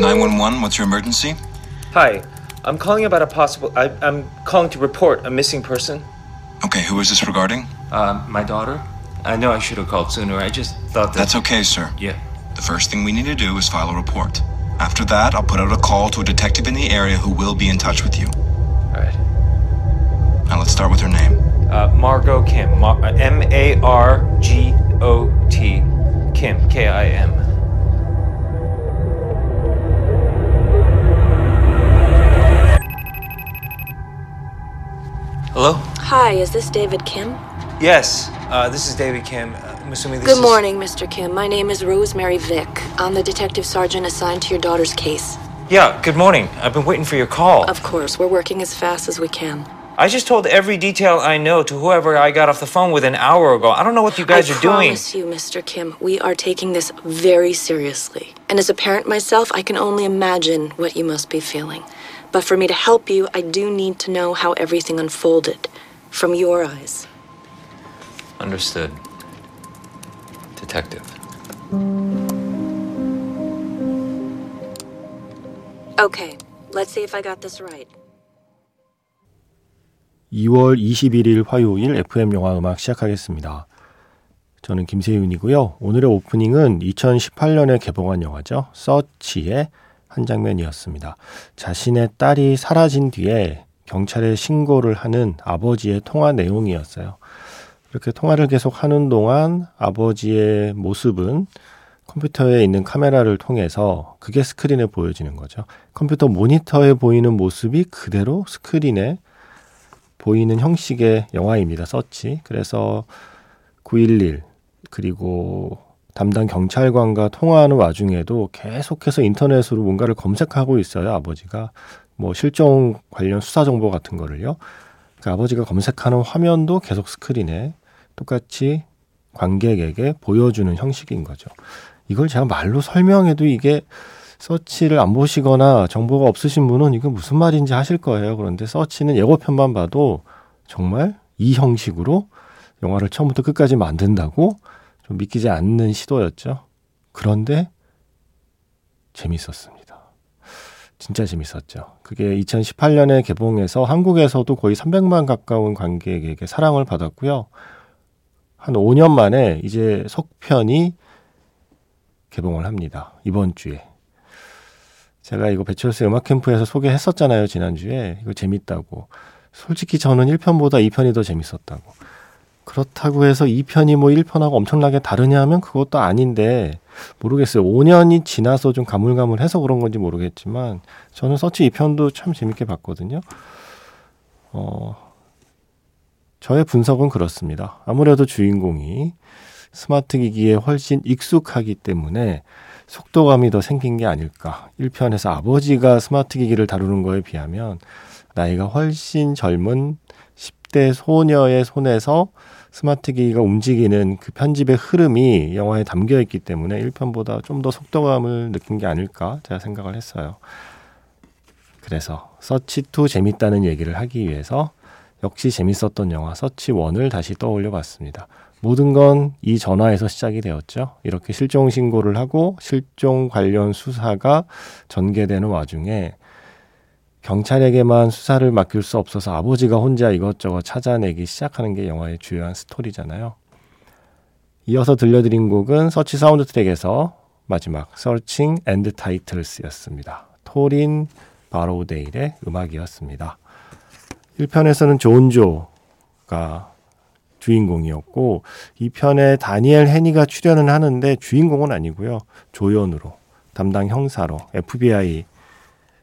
911, what's your emergency? Hi, I'm calling about a possible... I'm calling to report a missing person. Okay, who is this regarding? My daughter. I know I should have called sooner, I just thought that... That's okay, sir. Yeah. The first thing we need to do is file a report. After that, I'll put out a call to a detective in the area who will be in touch with you. All right. Now let's start with her name. Margot Kim. M-A-R-G-O-T. Kim. K-I-M. Hello? Hi, is this David Kim? Yes, this is David Kim. I'm assuming this is... Good morning, Mr. Kim. My name is Rosemary Vick. I'm the detective sergeant assigned to your daughter's case. Yeah, good morning. I've been waiting for your call. Of course, we're working as fast as we can. I just told every detail I know to whoever I got off the phone with an hour ago. I don't know what you guys are doing. I promise you, Mr. Kim, we are taking this very seriously. And as a parent myself, I can only imagine what you must be feeling. But for me to help you, I do need to know how everything unfolded from your eyes. Understood. Detective. Okay, let's see if I got this right. 2월 21일 화요일 FM 영화 음악 시작하겠습니다. 저는 김세윤이고요. 오늘의 오프닝은 2018년에 개봉한 영화죠. 서치의 한 장면이었습니다. 자신의 딸이 사라진 뒤에 경찰에 신고를 하는 아버지의 통화 내용이었어요. 이렇게 통화를 계속 하는 동안 아버지의 모습은 컴퓨터에 있는 카메라를 통해서 그게 스크린에 보여지는 거죠. 컴퓨터 모니터에 보이는 모습이 그대로 스크린에 보이는 형식의 영화입니다. 서치. 그래서 911 그리고 담당 경찰관과 통화하는 와중에도 계속해서 인터넷으로 뭔가를 검색하고 있어요. 아버지가 뭐 실종 관련 수사 정보 같은 거를요. 그러니까 아버지가 검색하는 화면도 계속 스크린에 똑같이 관객에게 보여주는 형식인 거죠. 이걸 제가 말로 설명해도 이게 서치를 안 보시거나 정보가 없으신 분은 이게 무슨 말인지 하실 거예요. 그런데 서치는 예고편만 봐도 정말 이 형식으로 영화를 처음부터 끝까지 만든다고 믿기지 않는 시도였죠. 그런데 재밌었습니다. 진짜 재밌었죠. 그게 2018년에 개봉해서 한국에서도 거의 300만 가까운 관객에게 사랑을 받았고요. 한 5년 만에 이제 속편이 개봉을 합니다. 이번 주에. 제가 이거 배철수의 음악캠프에서 소개했었잖아요. 지난주에. 이거 재밌다고. 솔직히 저는 1편보다 2편이 더 재밌었다고. 그렇다고 해서 2편이 뭐 1편하고 엄청나게 다르냐 하면 그것도 아닌데 모르겠어요. 5년이 지나서 좀 가물가물해서 그런 건지 모르겠지만 저는 서치 2편도 참 재밌게 봤거든요. 저의 분석은 그렇습니다. 아무래도 주인공이 스마트 기기에 훨씬 익숙하기 때문에 속도감이 더 생긴 게 아닐까. 1편에서 아버지가 스마트 기기를 다루는 거에 비하면 나이가 훨씬 젊은 10대 소녀의 손에서 스마트 기기가 움직이는 그 편집의 흐름이 영화에 담겨있기 때문에 1편보다 좀 더 속도감을 느낀 게 아닐까 제가 생각을 했어요. 그래서 서치2 재밌다는 얘기를 하기 위해서 역시 재밌었던 영화 서치1을 다시 떠올려 봤습니다. 모든 건 이 전화에서 시작이 되었죠. 이렇게 실종 신고를 하고 실종 관련 수사가 전개되는 와중에 경찰에게만 수사를 맡길 수 없어서 아버지가 혼자 이것저것 찾아내기 시작하는 게 영화의 주요한 스토리잖아요. 이어서 들려드린 곡은 서치 사운드 트랙에서 마지막 Searching and Titles였습니다. 토린 바로우데일의 음악이었습니다. 1편에서는 존조가 주인공이었고 2편에 다니엘 해니가 출연을 하는데 주인공은 아니고요. 조연으로 담당 형사로 FBI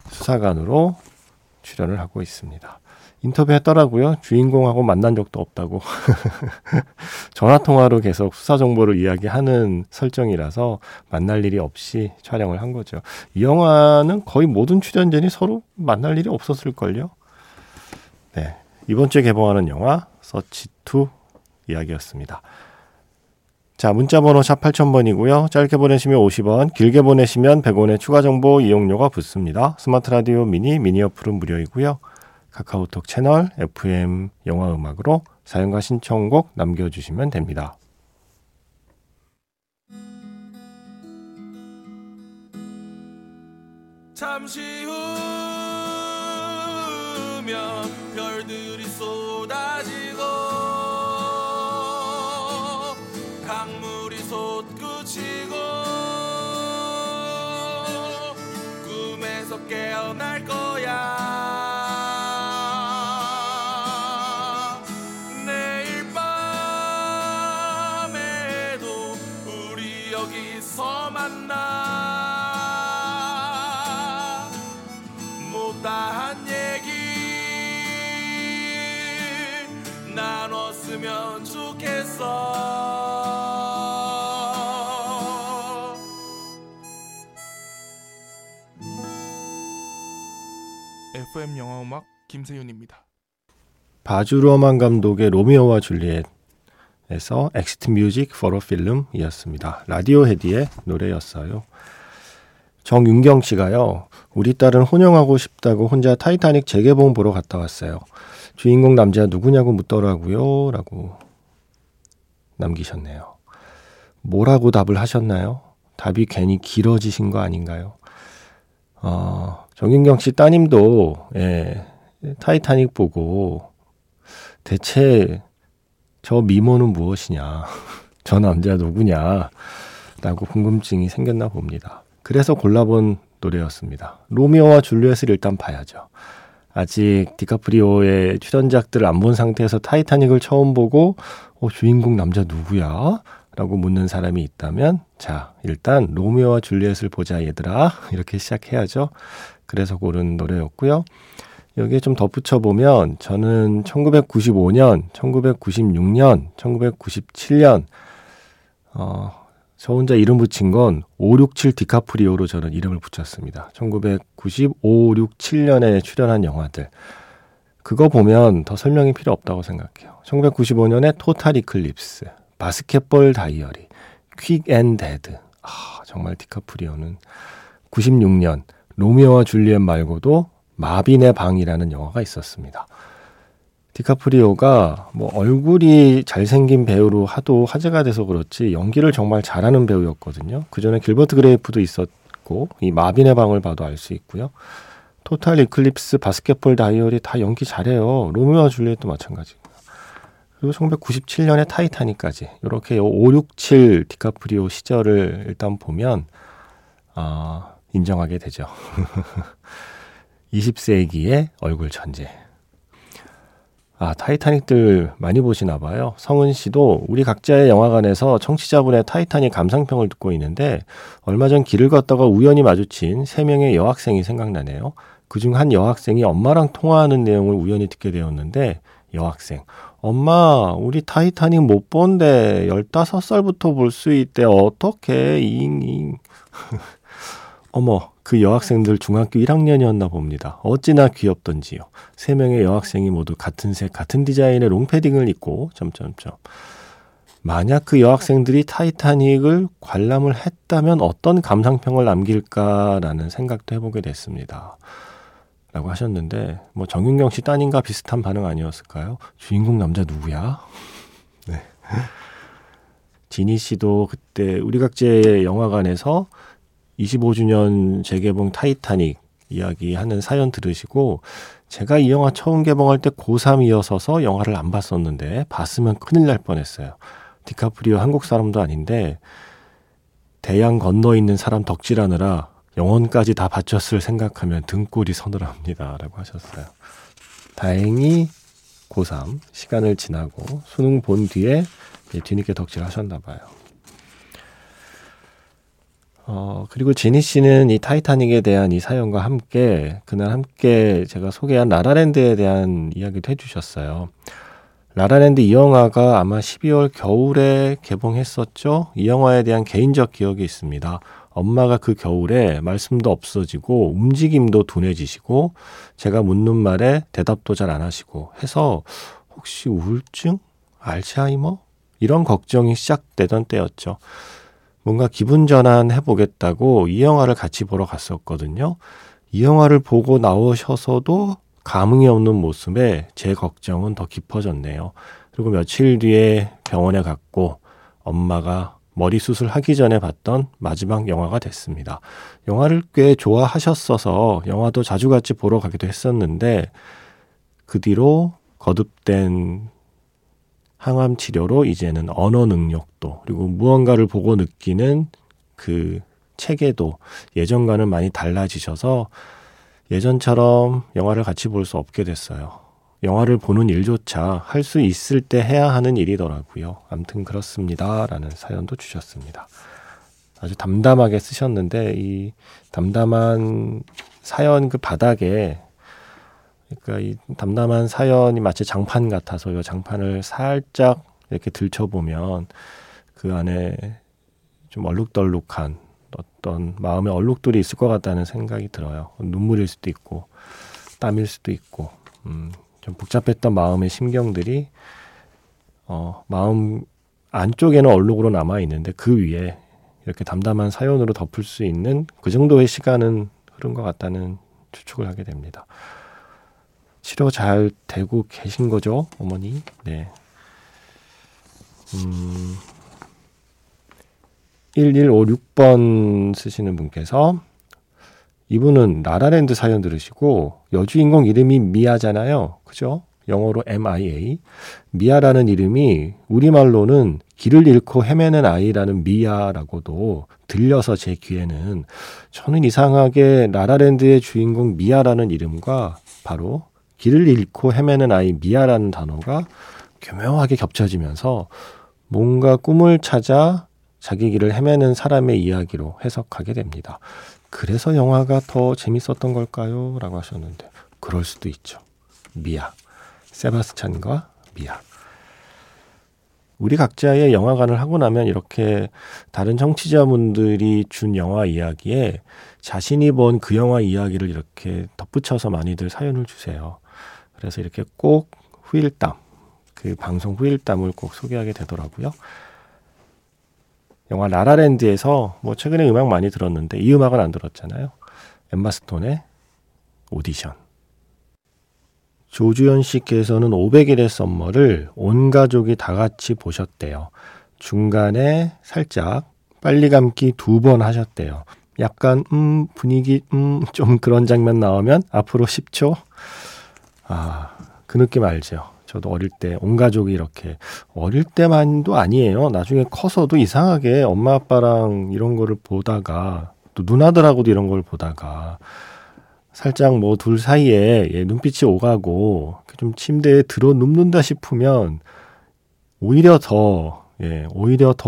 수사관으로 출연을 하고 있습니다. 인터뷰했더라고요. 주인공하고 만난 적도 없다고. 전화통화로 계속 수사정보를 이야기하는 설정이라서 만날 일이 없이 촬영을 한 거죠. 이 영화는 거의 모든 출연진이 서로 만날 일이 없었을걸요. 네, 이번 주에 개봉하는 영화 서치2 이야기였습니다. 자, 문자번호 샵 8000번이고요. 짧게 보내시면 50원, 길게 보내시면 100원의 추가 정보 이용료가 붙습니다. 스마트 라디오 미니 어플은 무료이고요. 카카오톡 채널 FM 영화음악으로 사연과 신청곡 남겨주시면 됩니다. 잠시 후면 별들이 쏟아지고 강물이 솟구치고 꿈에서 깨어날 거야. FM 영화음악 김세윤입니다. 바즈 루어만 감독의 로미오와 줄리엣에서 엑시트 뮤직 포러 필름이었습니다. 라디오헤드의 노래였어요. 정윤경 씨가요. 우리 딸은 혼영하고 싶다고 혼자 타이타닉 재개봉 보러 갔다 왔어요. 주인공 남자 누구냐고 묻더라고요. 라고 남기셨네요. 뭐라고 답을 하셨나요? 답이 괜히 길어지신 거 아닌가요? 정윤경 씨 따님도 타이타닉 보고 대체 저 미모는 무엇이냐, 저 남자 누구냐 라고 궁금증이 생겼나 봅니다. 그래서 골라본 노래였습니다. 로미오와 줄리엣을 일단 봐야죠. 아직 디카프리오의 출연작들을 안 본 상태에서 타이타닉을 처음 보고 주인공 남자 누구야? 라고 묻는 사람이 있다면 자, 일단 로미오와 줄리엣을 보자 얘들아 이렇게 시작해야죠. 그래서 고른 노래였고요. 여기에 좀 덧붙여보면 저는 1995년, 1996년, 1997년 저 혼자 이름 붙인 건 567 디카프리오로 저는 이름을 붙였습니다. 1995, 67년에 출연한 영화들 그거 보면 더 설명이 필요 없다고 생각해요. 1995년에 토탈 이클립스, 바스켓볼 다이어리, 퀵 앤 데드, 정말 디카프리오는 96년 로미오와 줄리엣 말고도 마빈의 방이라는 영화가 있었습니다. 디카프리오가 얼굴이 잘생긴 배우로 하도 화제가 돼서 그렇지 연기를 정말 잘하는 배우였거든요. 그전에 길버트 그레이프도 있었고 이 마빈의 방을 봐도 알 수 있고요. 토탈 이클립스, 바스켓볼 다이어리 다 연기 잘해요. 로미오와 줄리엣도 마찬가지고. 그리고 1997년에 타이타닉까지 이렇게 5, 6, 7 디카프리오 시절을 일단 보면 인정하게 되죠. 20세기의 얼굴 천재. 타이타닉들 많이 보시나 봐요. 성은 씨도 우리 각자의 영화관에서 청취자분의 타이타닉 감상평을 듣고 있는데 얼마 전 길을 걷다가 우연히 마주친 3명의 여학생이 생각나네요. 그중 한 여학생이 엄마랑 통화하는 내용을 우연히 듣게 되었는데 여학생, 엄마 우리 타이타닉 못 본데 15살부터 볼 수 있대 어떡해 잉잉. 어머, 그 여학생들 중학교 1학년이었나 봅니다. 어찌나 귀엽던지요. 3명의 여학생이 모두 같은 색 같은 디자인의 롱패딩을 입고 점점점. 만약 그 여학생들이 타이타닉을 관람을 했다면 어떤 감상평을 남길까라는 생각도 해보게 됐습니다. 라고 하셨는데 정윤경 씨 따님과 비슷한 반응 아니었을까요? 주인공 남자 누구야? 네. 지니 씨도 그때 우리 각지의 영화관에서 25주년 재개봉 타이타닉 이야기하는 사연 들으시고 제가 이 영화 처음 개봉할 때 고3이어서 영화를 안 봤었는데 봤으면 큰일 날 뻔했어요. 디카프리오 한국 사람도 아닌데 대양 건너 있는 사람 덕질하느라 영혼까지 다 바쳤을 생각하면 등골이 서늘합니다. 라고 하셨어요. 다행히 고3 시간을 지나고 수능 본 뒤에 뒤늦게 덕질하셨나 봐요. 그리고 지니 씨는 이 타이타닉에 대한 이 사연과 함께 그날 함께 제가 소개한 라라랜드에 대한 이야기도 해주셨어요. 라라랜드 이 영화가 아마 12월 겨울에 개봉했었죠. 이 영화에 대한 개인적 기억이 있습니다. 엄마가 그 겨울에 말씀도 없어지고 움직임도 둔해지시고 제가 묻는 말에 대답도 잘 안 하시고 해서 혹시 우울증? 알츠하이머? 이런 걱정이 시작되던 때였죠. 뭔가 기분 전환해보겠다고 이 영화를 같이 보러 갔었거든요. 이 영화를 보고 나오셔서도 감흥이 없는 모습에 제 걱정은 더 깊어졌네요. 그리고 며칠 뒤에 병원에 갔고 엄마가 머리숱을 하기 전에 봤던 마지막 영화가 됐습니다. 영화를 꽤 좋아하셨어서 영화도 자주 같이 보러 가기도 했었는데 그 뒤로 거듭된 항암 치료로 이제는 언어 능력도 그리고 무언가를 보고 느끼는 그 체계도 예전과는 많이 달라지셔서 예전처럼 영화를 같이 볼 수 없게 됐어요. 영화를 보는 일조차 할 수 있을 때 해야 하는 일이더라고요. 아무튼 그렇습니다. 라는 사연도 주셨습니다. 아주 담담하게 쓰셨는데 이 담담한 사연 그 바닥에 그러니까 이 담담한 사연이 마치 장판 같아서 이 장판을 살짝 이렇게 들춰보면 그 안에 좀 얼룩덜룩한 어떤 마음의 얼룩들이 있을 것 같다는 생각이 들어요. 눈물일 수도 있고 땀일 수도 있고 좀 복잡했던 마음의 심경들이 마음 안쪽에는 얼룩으로 남아있는데 그 위에 이렇게 담담한 사연으로 덮을 수 있는 그 정도의 시간은 흐른 것 같다는 추측을 하게 됩니다. 치료 잘 되고 계신 거죠, 어머니? 네. 1156번 쓰시는 분께서 이분은 라라랜드 사연 들으시고 여주인공 이름이 미아잖아요. 그죠? 영어로 MIA. 미아라는 이름이 우리말로는 길을 잃고 헤매는 아이라는 미아라고도 들려서 제 귀에는 저는 이상하게 라라랜드의 주인공 미아라는 이름과 바로 길을 잃고 헤매는 아이 미아라는 단어가 교묘하게 겹쳐지면서 뭔가 꿈을 찾아 자기 길을 헤매는 사람의 이야기로 해석하게 됩니다. 그래서 영화가 더 재밌었던 걸까요? 라고 하셨는데 그럴 수도 있죠. 미아. 세바스찬과 미아. 우리 각자의 영화관을 하고 나면 이렇게 다른 청취자분들이 준 영화 이야기에 자신이 본 그 영화 이야기를 이렇게 덧붙여서 많이들 사연을 주세요. 그래서 이렇게 꼭 후일담, 그 방송 후일담을 꼭 소개하게 되더라고요. 영화 라라랜드에서 뭐 최근에 음악 많이 들었는데 이 음악은 안 들었잖아요. 엠마스톤의 오디션. 조주연 씨께서는 500일의 썸머를 온 가족이 다 같이 보셨대요. 중간에 살짝 빨리 감기 2번 하셨대요. 약간 분위기 좀 그런 장면 나오면 앞으로 10초. 아, 그 느낌 알죠? 저도 어릴 때 온 가족이 이렇게 어릴 때만도 아니에요. 나중에 커서도 이상하게 엄마 아빠랑 이런 거를 보다가 또 누나들하고도 이런 걸 보다가 살짝 뭐 둘 사이에 눈빛이 오가고 좀 침대에 들어 눕는다 싶으면 오히려 더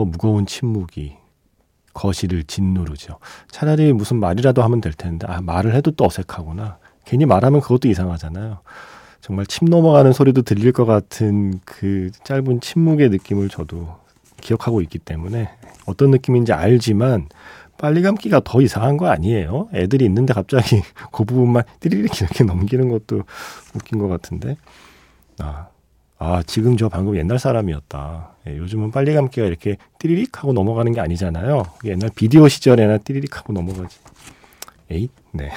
무거운 침묵이 거실을 짓누르죠. 차라리 무슨 말이라도 하면 될 텐데 말을 해도 또 어색하구나. 괜히 말하면 그것도 이상하잖아요. 정말 침 넘어가는 소리도 들릴 것 같은 그 짧은 침묵의 느낌을 저도 기억하고 있기 때문에 어떤 느낌인지 알지만 빨리 감기가 더 이상한 거 아니에요? 애들이 있는데 갑자기 그 부분만 띠리릭 이렇게 넘기는 것도 웃긴 것 같은데 지금 저 방금 옛날 사람이었다. 예, 요즘은 빨리 감기가 이렇게 띠리릭 하고 넘어가는 게 아니잖아요. 옛날 비디오 시절에나 띠리릭 하고 넘어가지. 에잇? 네.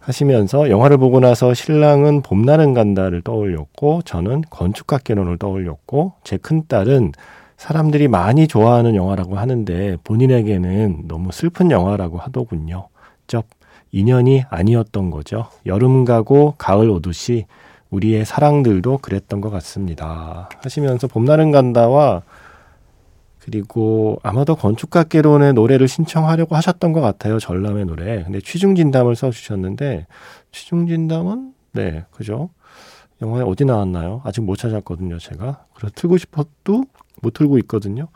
하시면서 영화를 보고 나서 신랑은 봄날은 간다를 떠올렸고 저는 건축학개론을 떠올렸고 제 큰딸은 사람들이 많이 좋아하는 영화라고 하는데 본인에게는 너무 슬픈 영화라고 하더군요. 쩝, 인연이 아니었던 거죠. 여름 가고 가을 오듯이 우리의 사랑들도 그랬던 것 같습니다. 하시면서 봄날은 간다와 그리고 아마도 건축학개론의 노래를 신청하려고 하셨던 것 같아요. 전람의 노래. 근데 취중진담을 써주셨는데 취중진담은 네, 그죠? 영화에 어디 나왔나요? 아직 못 찾았거든요, 제가. 그래서 틀고 싶어도 못 틀고 있거든요.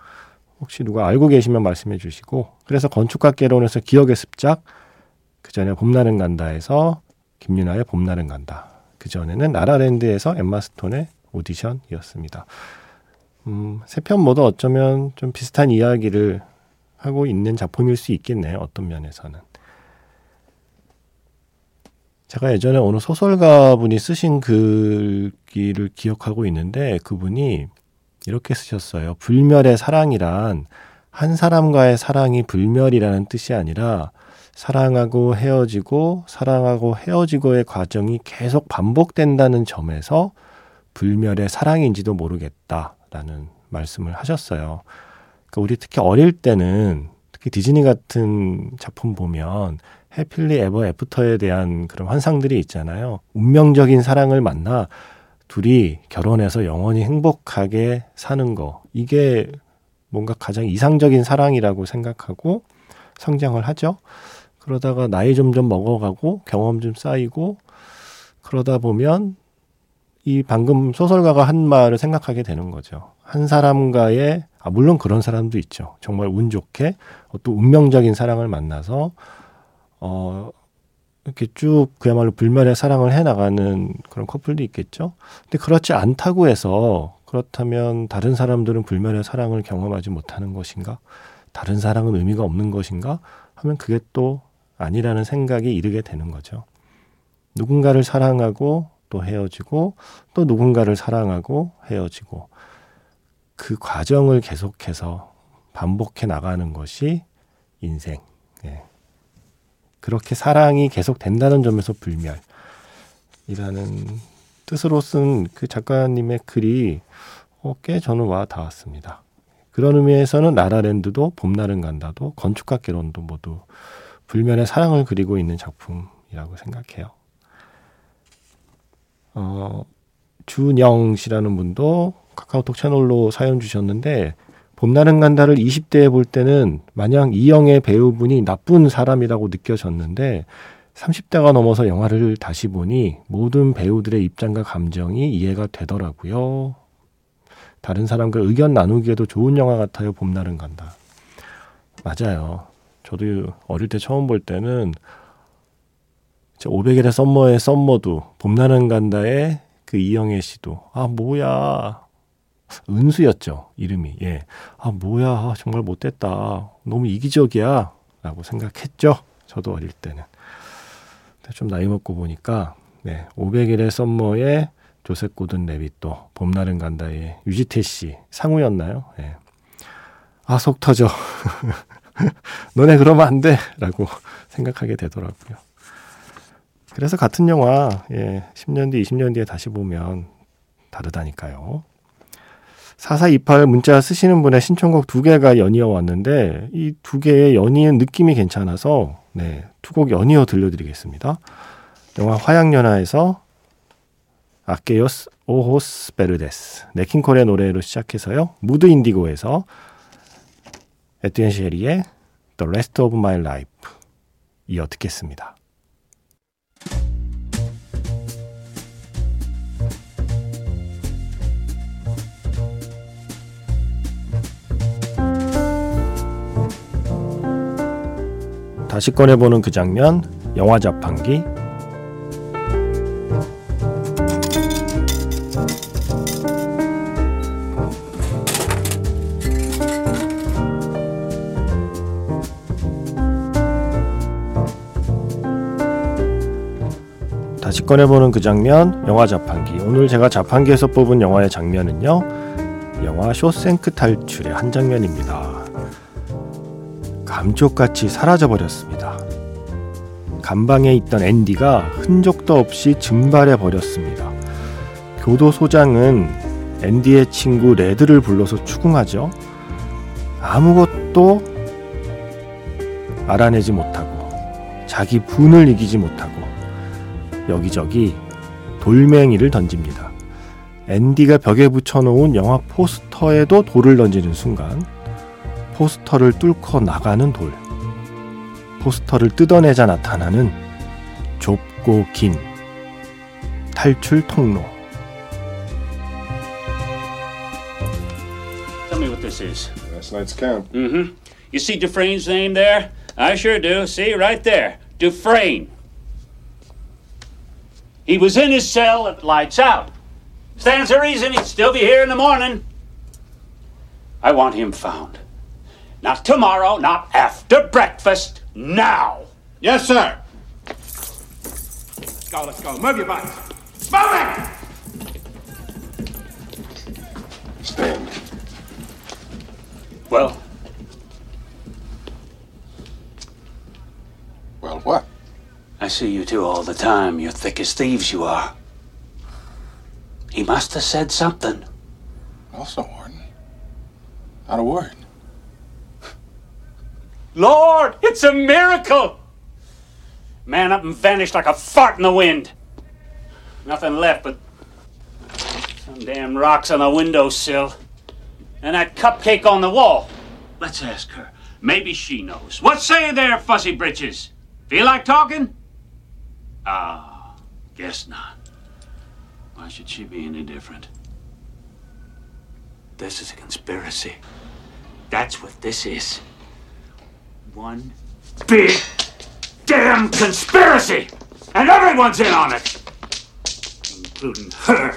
혹시 누가 알고 계시면 말씀해 주시고 그래서 건축학개론에서 기억의 습작 그 전에 봄날은 간다에서 김유나의 봄날은 간다 그 전에는 라라랜드에서 엠마스톤의 오디션이었습니다. 세 편 모두 어쩌면 좀 비슷한 이야기를 하고 있는 작품일 수 있겠네요. 어떤 면에서는. 제가 예전에 어느 소설가 분이 쓰신 글귀를 기억하고 있는데 그분이 이렇게 쓰셨어요. 불멸의 사랑이란 한 사람과의 사랑이 불멸이라는 뜻이 아니라 사랑하고 헤어지고 사랑하고 헤어지고의 과정이 계속 반복된다는 점에서 불멸의 사랑인지도 모르겠다. 라는 말씀을 하셨어요. 그러니까 우리 특히 어릴 때는 특히 디즈니 같은 작품 보면 해필리 에버 애프터에 대한 그런 환상들이 있잖아요. 운명적인 사랑을 만나 둘이 결혼해서 영원히 행복하게 사는 거, 이게 뭔가 가장 이상적인 사랑이라고 생각하고 성장을 하죠. 그러다가 나이 점점 먹어가고 경험 좀 쌓이고 그러다 보면 이 방금 소설가가 한 말을 생각하게 되는 거죠. 한 사람과의, 물론 그런 사람도 있죠. 정말 운 좋게 또 운명적인 사랑을 만나서 이렇게 쭉 그야말로 불멸의 사랑을 해나가는 그런 커플도 있겠죠. 근데 그렇지 않다고 해서 그렇다면 다른 사람들은 불멸의 사랑을 경험하지 못하는 것인가? 다른 사랑은 의미가 없는 것인가? 하면 그게 또 아니라는 생각이 이르게 되는 거죠. 누군가를 사랑하고 또 헤어지고 또 누군가를 사랑하고 헤어지고 그 과정을 계속해서 반복해 나가는 것이 인생. 예. 그렇게 사랑이 계속된다는 점에서 불멸이라는 뜻으로 쓴 그 작가님의 글이 꽤 저는 와 닿았습니다. 그런 의미에서는 라라랜드도 봄날은 간다도 건축학 개론도 모두 불멸의 사랑을 그리고 있는 작품이라고 생각해요. 주은영 씨라는 분도 카카오톡 채널로 사연 주셨는데, 봄날은 간다를 20대에 볼 때는 마냥 이영애 배우분이 나쁜 사람이라고 느껴졌는데 30대가 넘어서 영화를 다시 보니 모든 배우들의 입장과 감정이 이해가 되더라고요. 다른 사람과 의견 나누기에도 좋은 영화 같아요. 봄날은 간다. 맞아요. 저도 어릴 때 처음 볼 때는 500일의 썸머의 썸머도 봄날은 간다의 그 이영애 씨도 뭐야, 은수였죠 이름이. 뭐야, 정말 못됐다, 너무 이기적이야 라고 생각했죠. 저도 어릴 때는. 근데 좀 나이 먹고 보니까 500일의 썸머의 조셉 고든 레빗도 봄날은 간다의 유지태 씨, 상우였나요? 속 터져. 너네 그러면 안 돼 라고 생각하게 되더라고요. 그래서 같은 영화 10년 뒤 20년 뒤에 다시 보면 다르다니까요. 4428 문자 쓰시는 분의 신청곡 두 개가 연이어 왔는데 이 두 개의 연이은 느낌이 괜찮아서 두 곡 연이어 들려드리겠습니다. 영화 화양연화에서 아케오스 오호스 베르데스 네킹콜의 노래로 시작해서요, 무드 인디고에서 에뚜엔 쉐리의 The Rest of My Life 이어 듣겠습니다. 다시 꺼내보는 그 장면, 영화 자판기. 다시 꺼내보는 그 장면, 영화 자판기. 오늘 제가 자판기에서 뽑은 영화의 장면은요, 영화 쇼생크 탈출의 한 장면입니다. 감쪽같이 사라져버렸습니다. 감방에 있던 앤디가 흔적도 없이 증발해버렸습니다. 교도소장은 앤디의 친구 레드를 불러서 추궁하죠. 아무것도 알아내지 못하고 자기 분을 이기지 못하고 여기저기 돌멩이를 던집니다. 앤디가 벽에 붙여놓은 영화 포스터에도 돌을 던지는 순간 포스터를 뚫고 나가는 돌, 포스터를 뜯어내자 나타나는 좁고 긴 탈출 통로. Tell me what this is. Last night's camp. Mm-hmm. You see Dufresne's name there? I sure do. See, right there. Dufresne. He was in his cell at lights out. Stands to reason he'd still be here in the morning. I want him found. Not tomorrow, not after breakfast, now. Yes, sir. Let's go, let's go. Move your bodies. Move it! Stand. Well? Well, what? I see you two all the time. You're thick as thieves, you are. He must have said something. Also, Warden. Not a word. Lord, it's a miracle. Man up and vanished like a fart in the wind. Nothing left but some damn rocks on the windowsill and that cupcake on the wall. Let's ask her. Maybe she knows. What say there, Fussy Britches? Feel like talking? Ah, guess not. Why should she be any different? This is a conspiracy. That's what this is. One big damn conspiracy! And everyone's in on it! Including her.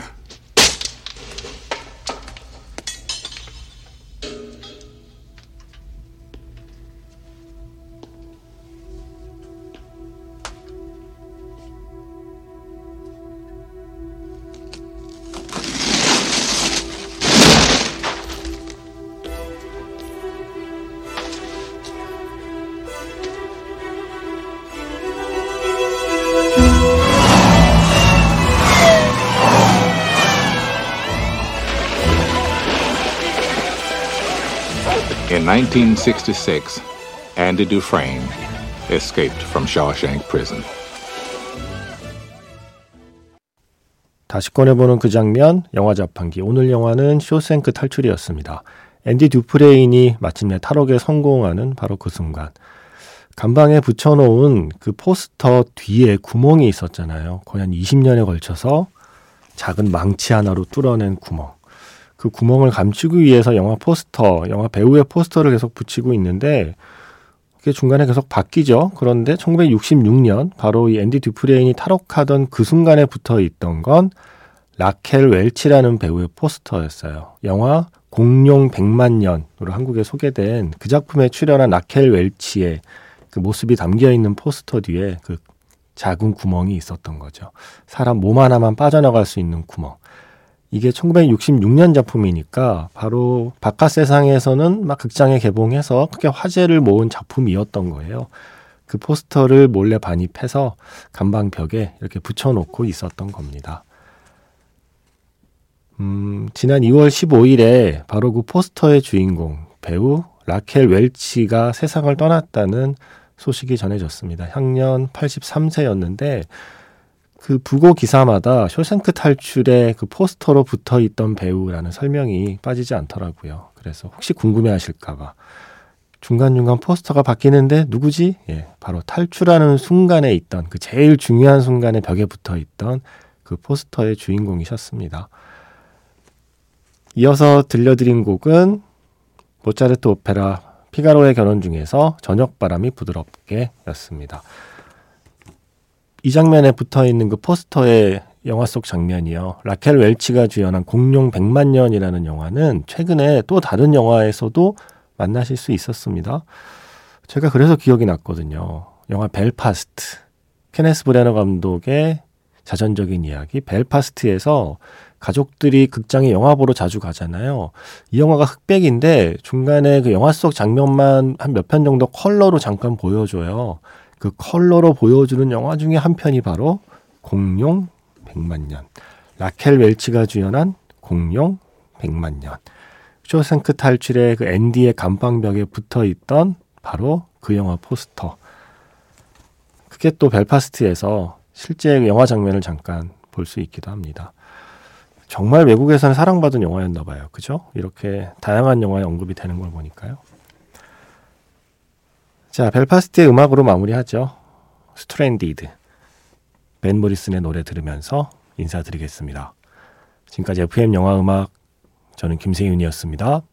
In 1966, Andy Dufresne escaped from Shawshank prison. 다시 꺼내보는 그 장면, 영화 자판기. 오늘 영화는 쇼생크 탈출이었습니다. 앤디 듀프레인이 마침내 탈옥에 성공하는 바로 그 순간. 감방에 붙여놓은 그 포스터 뒤에 구멍이 있었잖아요. 거의 한 20년에 걸쳐서 작은 망치 하나로 뚫어낸 구멍. 그 구멍을 감추기 위해서 영화 포스터, 영화 배우의 포스터를 계속 붙이고 있는데 그게 중간에 계속 바뀌죠. 그런데 1966년 바로 이 앤디 듀프레인이 탈옥하던 그 순간에 붙어있던 건 라켈 웰치라는 배우의 포스터였어요. 영화 공룡 100만 년으로 한국에 소개된 그 작품에 출연한 라켈 웰치의 그 모습이 담겨있는 포스터 뒤에 그 작은 구멍이 있었던 거죠. 사람 몸 하나만 빠져나갈 수 있는 구멍. 이게 1966년 작품이니까 바로 바깥 세상에서는 막 극장에 개봉해서 크게 화제를 모은 작품이었던 거예요. 그 포스터를 몰래 반입해서 감방벽에 이렇게 붙여놓고 있었던 겁니다. 지난 2월 15일에 바로 그 포스터의 주인공 배우 라켈 웰치가 세상을 떠났다는 소식이 전해졌습니다. 향년 83세였는데 그 부고 기사마다 쇼생크 탈출의 그 포스터로 붙어있던 배우라는 설명이 빠지지 않더라고요. 그래서 혹시 궁금해하실까봐 중간중간 포스터가 바뀌는데 누구지? 바로 탈출하는 순간에 있던 그 제일 중요한 순간에 벽에 붙어있던 그 포스터의 주인공이셨습니다. 이어서 들려드린 곡은 모차르트 오페라 피가로의 결혼 중에서 저녁바람이 부드럽게 였습니다. 이 장면에 붙어있는 그 포스터의 영화 속 장면이요. 라켈 웰치가 주연한 공룡 100만 년이라는 영화는 최근에 또 다른 영화에서도 만나실 수 있었습니다. 제가 그래서 기억이 났거든요. 영화 벨파스트, 케네스 브래너 감독의 자전적인 이야기 벨파스트에서 가족들이 극장에 영화 보러 자주 가잖아요. 이 영화가 흑백인데 중간에 그 영화 속 장면만 한 몇 편 정도 컬러로 잠깐 보여줘요. 그 컬러로 보여주는 영화 중에 한 편이 바로 공룡 100만 년. 라켈 웰치가 주연한 공룡 100만 년. 쇼생크 탈출의 그 앤디의 감방벽에 붙어있던 바로 그 영화 포스터. 그게 또 벨파스트에서 실제 영화 장면을 잠깐 볼 수 있기도 합니다. 정말 외국에서는 사랑받은 영화였나 봐요. 그죠? 이렇게 다양한 영화에 언급이 되는 걸 보니까요. 자, 벨파스트의 음악으로 마무리하죠. 스트랜디드, 벤 모리슨의 노래 들으면서 인사드리겠습니다. 지금까지 FM영화음악, 저는 김세윤이었습니다.